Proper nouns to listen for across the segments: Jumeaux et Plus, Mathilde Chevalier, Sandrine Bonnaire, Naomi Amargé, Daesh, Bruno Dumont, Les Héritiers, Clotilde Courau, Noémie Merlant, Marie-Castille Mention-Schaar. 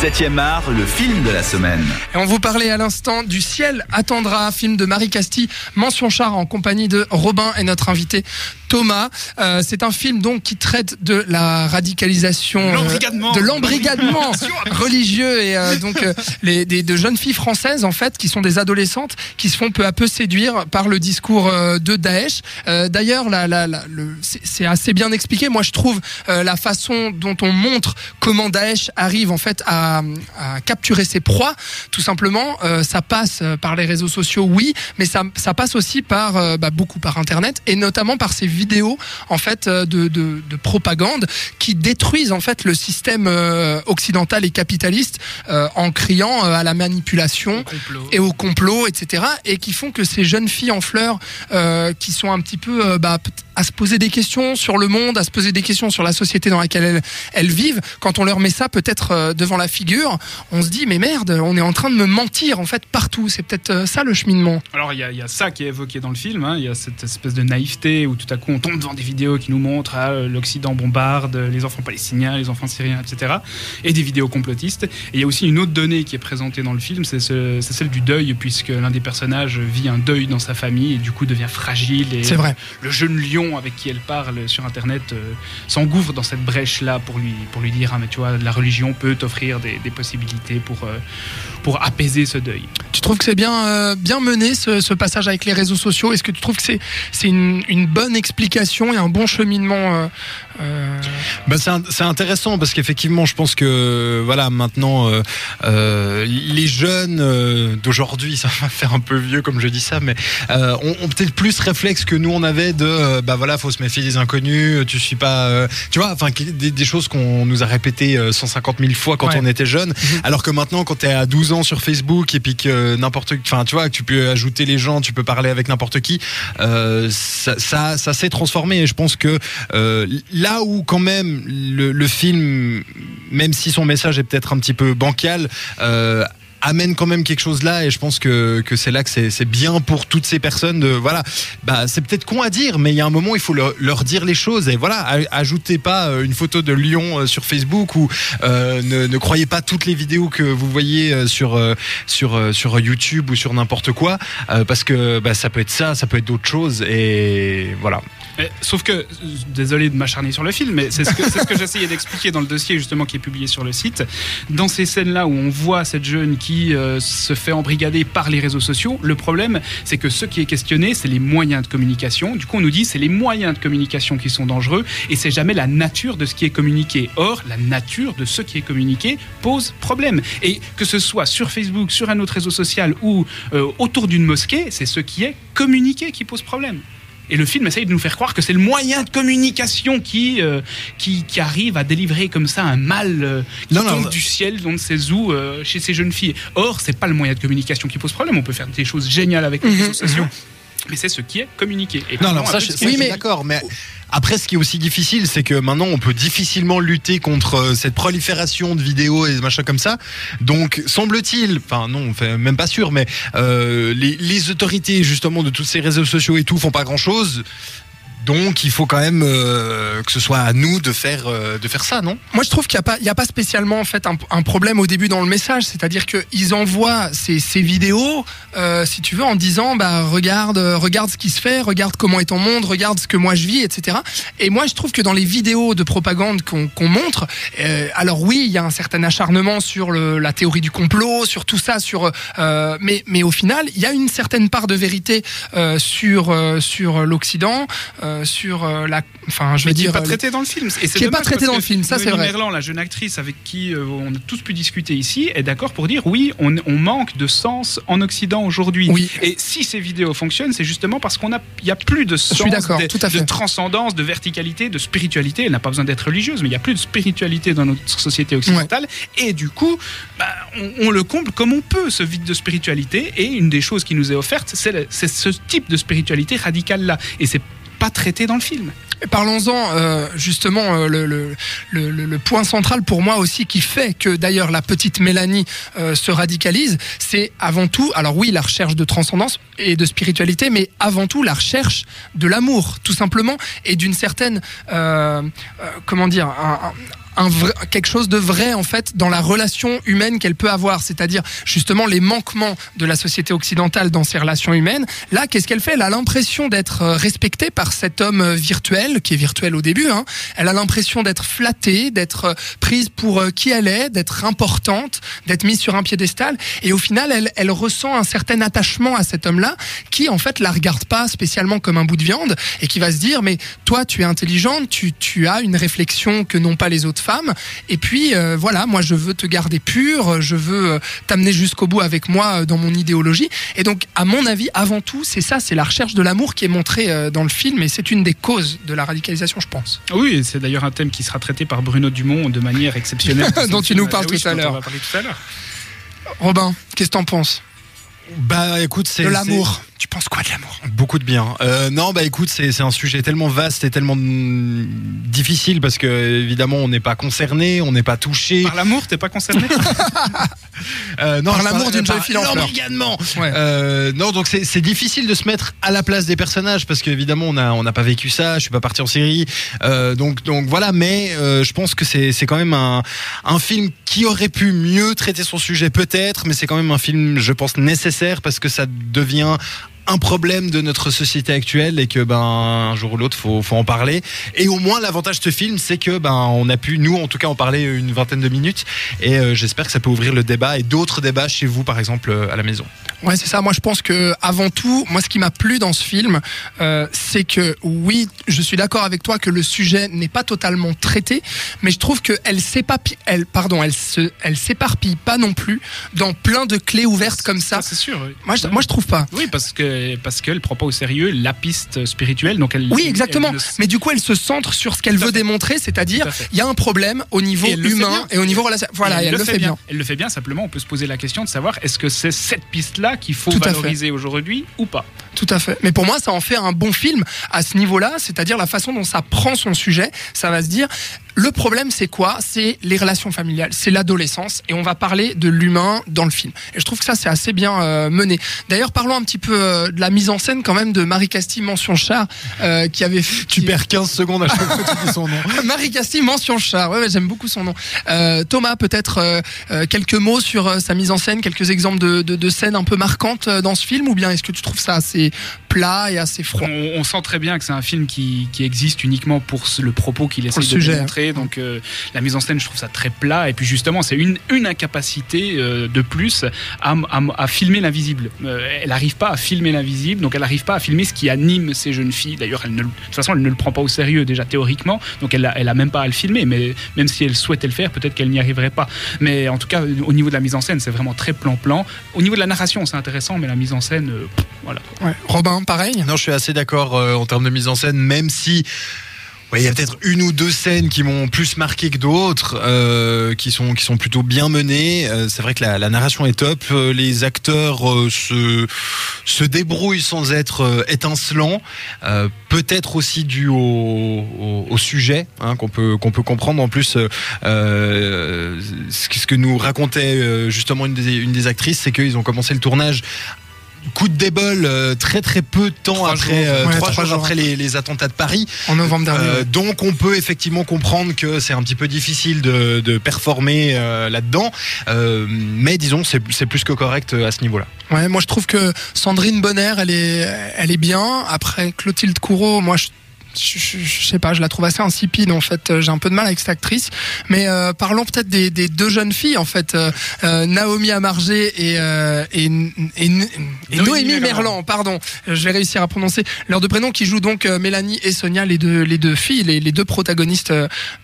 7e art, le film de la semaine. Et on vous parlait à l'instant du Ciel attendra, film de Marie-Castille Mention-Schaar en compagnie de Robin et notre invité Thomas. C'est un film donc qui traite de la radicalisation, de l'embrigadement religieux et de jeunes filles françaises en fait qui sont des adolescentes qui se font peu à peu séduire par le discours de Daesh. D'ailleurs, c'est assez bien expliqué. Moi, je trouve la façon dont on montre comment Daesh arrive en fait à capturer ses proies. Tout simplement, ça passe par les réseaux sociaux, oui, mais ça passe aussi par beaucoup par Internet et notamment par ces vidéos en fait de propagande qui détruisent en fait le système occidental et capitaliste en criant à la manipulation et au complot, etc. et qui font que ces jeunes filles en fleurs qui sont un petit peu à se poser des questions sur le monde, à se poser des questions sur la société dans laquelle elles vivent. Quand on leur met ça peut-être devant la figure, on se dit mais merde, on est en train de me mentir en fait partout. C'est peut-être ça le cheminement. Alors il y a ça qui est évoqué dans le film, hein. Il y a cette espèce de naïveté où tout à coup on tombe devant des vidéos qui nous montrent l'Occident bombarde les enfants palestiniens, les enfants syriens, etc. et des vidéos complotistes. Et il y a aussi une autre donnée qui est présentée dans le film, c'est celle du deuil, puisque l'un des personnages vit un deuil dans sa famille et du coup devient fragile. Et c'est vrai. Le jeune lion avec qui elle parle sur Internet s'engouffre dans cette brèche-là pour lui dire ah mais tu vois, la religion peut t'offrir des possibilités pour apaiser ce deuil. Tu trouves que c'est bien mené ce passage avec les réseaux sociaux? Est-ce que tu trouves que c'est une bonne explication et un bon cheminement c'est intéressant parce qu'effectivement je pense que voilà maintenant les jeunes d'aujourd'hui, ça va faire un peu vieux comme je dis ça, mais ont peut-être plus réflexe que nous on avait de faut se méfier des inconnus, tu suis pas tu vois, enfin des choses qu'on nous a répétées 150 000 fois quand on était jeune, alors que maintenant quand t'es à 12 ans sur Facebook et puis que tu peux ajouter les gens, tu peux parler avec n'importe qui, ça s'est transformé. Et je pense que là où quand même le film, même si son message est peut-être un petit peu bancal, amène quand même quelque chose là, et je pense que c'est là que c'est bien pour toutes ces personnes de c'est peut-être con à dire, mais il y a un moment il faut leur dire les choses, et ajoutez pas une photo de lion sur Facebook, ou ne croyez pas toutes les vidéos que vous voyez sur YouTube ou sur n'importe quoi, parce que ça peut être ça peut être d'autres choses, et voilà. Mais, sauf que, désolé de m'acharner sur le film, mais c'est ce que j'essayais d'expliquer dans le dossier justement qui est publié sur le site. Dans ces scènes là où on voit cette jeune qui se fait embrigader par les réseaux sociaux, le problème c'est que ce qui est questionné c'est les moyens de communication. Du coup on nous dit c'est les moyens de communication qui sont dangereux, et c'est jamais la nature de ce qui est communiqué. Or la nature de ce qui est communiqué pose problème, et que ce soit sur Facebook, sur un autre réseau social ou autour d'une mosquée, c'est ce qui est communiqué qui pose problème. Et le film essaye de nous faire croire que c'est le moyen de communication qui arrive à délivrer comme ça un mal qui tombe du ciel, on ne sait où, chez ces jeunes filles. Or, c'est pas le moyen de communication qui pose problème. On peut faire des choses géniales avec les réseaux sociaux, mais c'est ce qui est communiqué. Et je suis d'accord, mais... Après, ce qui est aussi difficile, c'est que maintenant, on peut difficilement lutter contre cette prolifération de vidéos et des machins comme ça. Donc, semble-t-il, même pas sûr, mais les autorités, justement, de tous ces réseaux sociaux et tout, font pas grand-chose. Donc, il faut quand même que ce soit à nous de faire ça, non ? Moi, je trouve qu'il n'y a pas spécialement en fait un problème au début dans le message, c'est-à-dire que ils envoient ces vidéos, si tu veux, en disant regarde ce qui se fait, regarde comment est ton monde, regarde ce que moi je vis, etc. Et moi, je trouve que dans les vidéos de propagande qu'on montre, alors oui, il y a un certain acharnement sur la théorie du complot, sur tout ça, mais au final, il y a une certaine part de vérité sur l'Occident. Qui n'est pas traité dans le film. Et qui n'est pas traité dans le film, ça c'est vrai. Noémie Merlant, la jeune actrice avec qui on a tous pu discuter ici, est d'accord pour dire oui, on manque de sens en Occident aujourd'hui. Oui. Et si ces vidéos fonctionnent, c'est justement parce qu'il n'y a plus de sens, de transcendance, de verticalité, de spiritualité. Elle n'a pas besoin d'être religieuse, mais il n'y a plus de spiritualité dans notre société occidentale. Ouais. Et du coup, on le comble comme on peut, ce vide de spiritualité. Et une des choses qui nous est offerte, c'est ce type de spiritualité radicale-là. Et c'est pas traité dans le film. Parlons-en, justement, le point central pour moi aussi qui fait que d'ailleurs la petite Mélanie se radicalise, c'est avant tout, alors oui, la recherche de transcendance et de spiritualité, mais avant tout la recherche de l'amour, tout simplement, et d'une certaine, comment dire, quelque chose de vrai en fait dans la relation humaine qu'elle peut avoir, c'est-à-dire justement les manquements de la société occidentale dans ses relations humaines. Là, qu'est-ce qu'elle fait ? Elle a l'impression d'être respectée par cet homme virtuel, qui est virtuel au début, hein. Elle a l'impression d'être flattée, d'être prise pour qui elle est, d'être importante, d'être mise sur un piédestal, et au final elle ressent un certain attachement à cet homme-là qui en fait la regarde pas spécialement comme un bout de viande et qui va se dire mais toi tu es intelligente, tu as une réflexion que n'ont pas les autres femmes, et puis voilà, moi je veux te garder pure, je veux t'amener jusqu'au bout avec moi dans mon idéologie. Et donc à mon avis avant tout c'est ça, c'est la recherche de l'amour qui est montrée dans le film, et c'est une des causes de la radicalisation je pense. Oui, c'est d'ailleurs un thème qui sera traité par Bruno Dumont de manière exceptionnelle dont tu nous parles tout à l'heure. Robin, qu'est-ce que t'en penses ? Bah écoute, c'est de l'amour. Tu penses quoi de l'amour ? Beaucoup de bien. Non, bah écoute, c'est un sujet tellement vaste et tellement difficile parce que évidemment on n'est pas concerné, on n'est pas touché. Par l'amour, t'es pas concerné ? Non, par l'amour d'une jeune fille en fleurs. Ouais. Non, donc c'est difficile de se mettre à la place des personnages parce qu'évidemment on n'a pas vécu ça. Je suis pas parti en Syrie, donc voilà. Mais je pense que c'est quand même un film qui aurait pu mieux traiter son sujet peut-être, mais c'est quand même un film, je pense, nécessaire parce que ça devient un problème de notre société actuelle et que un jour ou l'autre faut en parler. Et au moins l'avantage de ce film c'est que on a pu, nous en tout cas, en parler une vingtaine de minutes, et j'espère que ça peut ouvrir le débat et d'autres débats chez vous par exemple à la maison. Ouais, c'est ça. Moi je pense que avant tout, moi ce qui m'a plu dans ce film c'est que oui, je suis d'accord avec toi que le sujet n'est pas totalement traité, mais je trouve que elle s'éparpille pas non plus dans plein de clés ouvertes comme ça. C'est sûr. Oui. Moi je trouve pas. Oui, parce qu'elle ne prend pas au sérieux la piste spirituelle, donc elle... Oui, exactement, mais du coup elle se centre sur ce qu'elle veut démontrer, c'est-à-dire il y a un problème au niveau humain et au niveau relationnel. Voilà, elle le fait bien. Elle le fait bien, simplement on peut se poser la question de savoir est-ce que c'est cette piste-là qu'il faut valoriser aujourd'hui ou pas. Tout à fait, mais pour moi ça en fait un bon film à ce niveau-là, c'est-à-dire la façon dont ça prend son sujet, ça va se dire... Le problème, c'est quoi ? C'est les relations familiales, c'est l'adolescence, et on va parler de l'humain dans le film. Et je trouve que ça, c'est assez bien mené. D'ailleurs, parlons un petit peu de la mise en scène quand même de Marie-Castille Mention-Schaar, qui avait... Tu perds 15 secondes à chaque fois que tu dis son nom. Marie-Castille Mention-Schaar, ouais, j'aime beaucoup son nom. Thomas, peut-être quelques mots sur sa mise en scène, quelques exemples de scènes un peu marquantes dans ce film, ou bien est-ce que tu trouves ça assez plat et assez froid ? On sent très bien que c'est un film qui existe uniquement pour le propos qu'il essaie de montrer. Donc la mise en scène, je trouve ça très plat, et puis justement c'est une incapacité de plus à filmer l'invisible. Elle n'arrive pas à filmer l'invisible, donc elle n'arrive pas à filmer ce qui anime ces jeunes filles. D'ailleurs de toute façon elle ne le prend pas au sérieux déjà théoriquement, donc elle a même pas à le filmer, mais même si elle souhaitait le faire, peut-être qu'elle n'y arriverait pas. Mais en tout cas au niveau de la mise en scène c'est vraiment très plan-plan. Au niveau de la narration c'est intéressant, mais la mise en scène voilà. Ouais. Robin, pareil ? Non, je suis assez d'accord en termes de mise en scène, même si il y a peut-être une ou deux scènes qui m'ont plus marqué que d'autres, qui sont plutôt bien menées. C'est vrai que la narration est top. Les acteurs se débrouillent sans être étincelants. Peut-être aussi dû au sujet, hein, qu'on peut comprendre. En plus, ce que nous racontait justement une des actrices, c'est qu'ils ont commencé le tournage. Coup de débol très très peu de temps après, trois jours après les attentats de Paris en novembre dernier. Donc on peut effectivement comprendre que c'est un petit peu difficile de performer là-dedans, mais disons c'est plus que correct à ce niveau-là. Ouais, moi je trouve que Sandrine Bonnaire elle est bien. après Clotilde Courau, moi je sais pas, je la trouve assez insipide en fait, j'ai un peu de mal avec cette actrice, mais parlons peut-être des deux jeunes filles en fait, Naomi Amargé et Noémie Merlant, pardon, je vais réussir à prononcer leurs deux prénoms, qui jouent donc Mélanie et Sonia, les deux filles, les deux protagonistes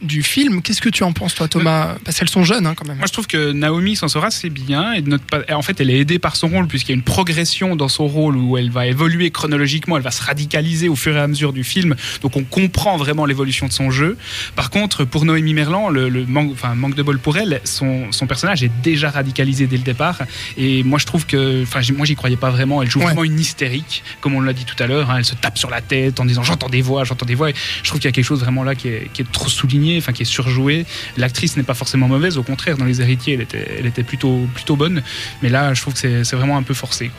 du film. Qu'est-ce que tu en penses toi Thomas ? Parce qu'elles sont jeunes hein, quand même. Moi je trouve que Naomi s'en sort assez bien, et en fait elle est aidée par son rôle, puisqu'il y a une progression dans son rôle où elle va évoluer chronologiquement, elle va se radicaliser au fur et à mesure du film. donc on comprend vraiment l'évolution de son jeu. Par contre, pour Noémie Merlant, manque de bol pour elle, son personnage est déjà radicalisé dès le départ, et moi je trouve que, moi j'y croyais pas vraiment. Elle joue vraiment une hystérique, comme on l'a dit tout à l'heure, hein, elle se tape sur la tête en disant j'entends des voix, et je trouve qu'il y a quelque chose vraiment là qui est trop souligné, qui est surjoué. L'actrice n'est pas forcément mauvaise, au contraire, dans Les Héritiers elle était plutôt bonne, mais là je trouve que c'est vraiment un peu forcé.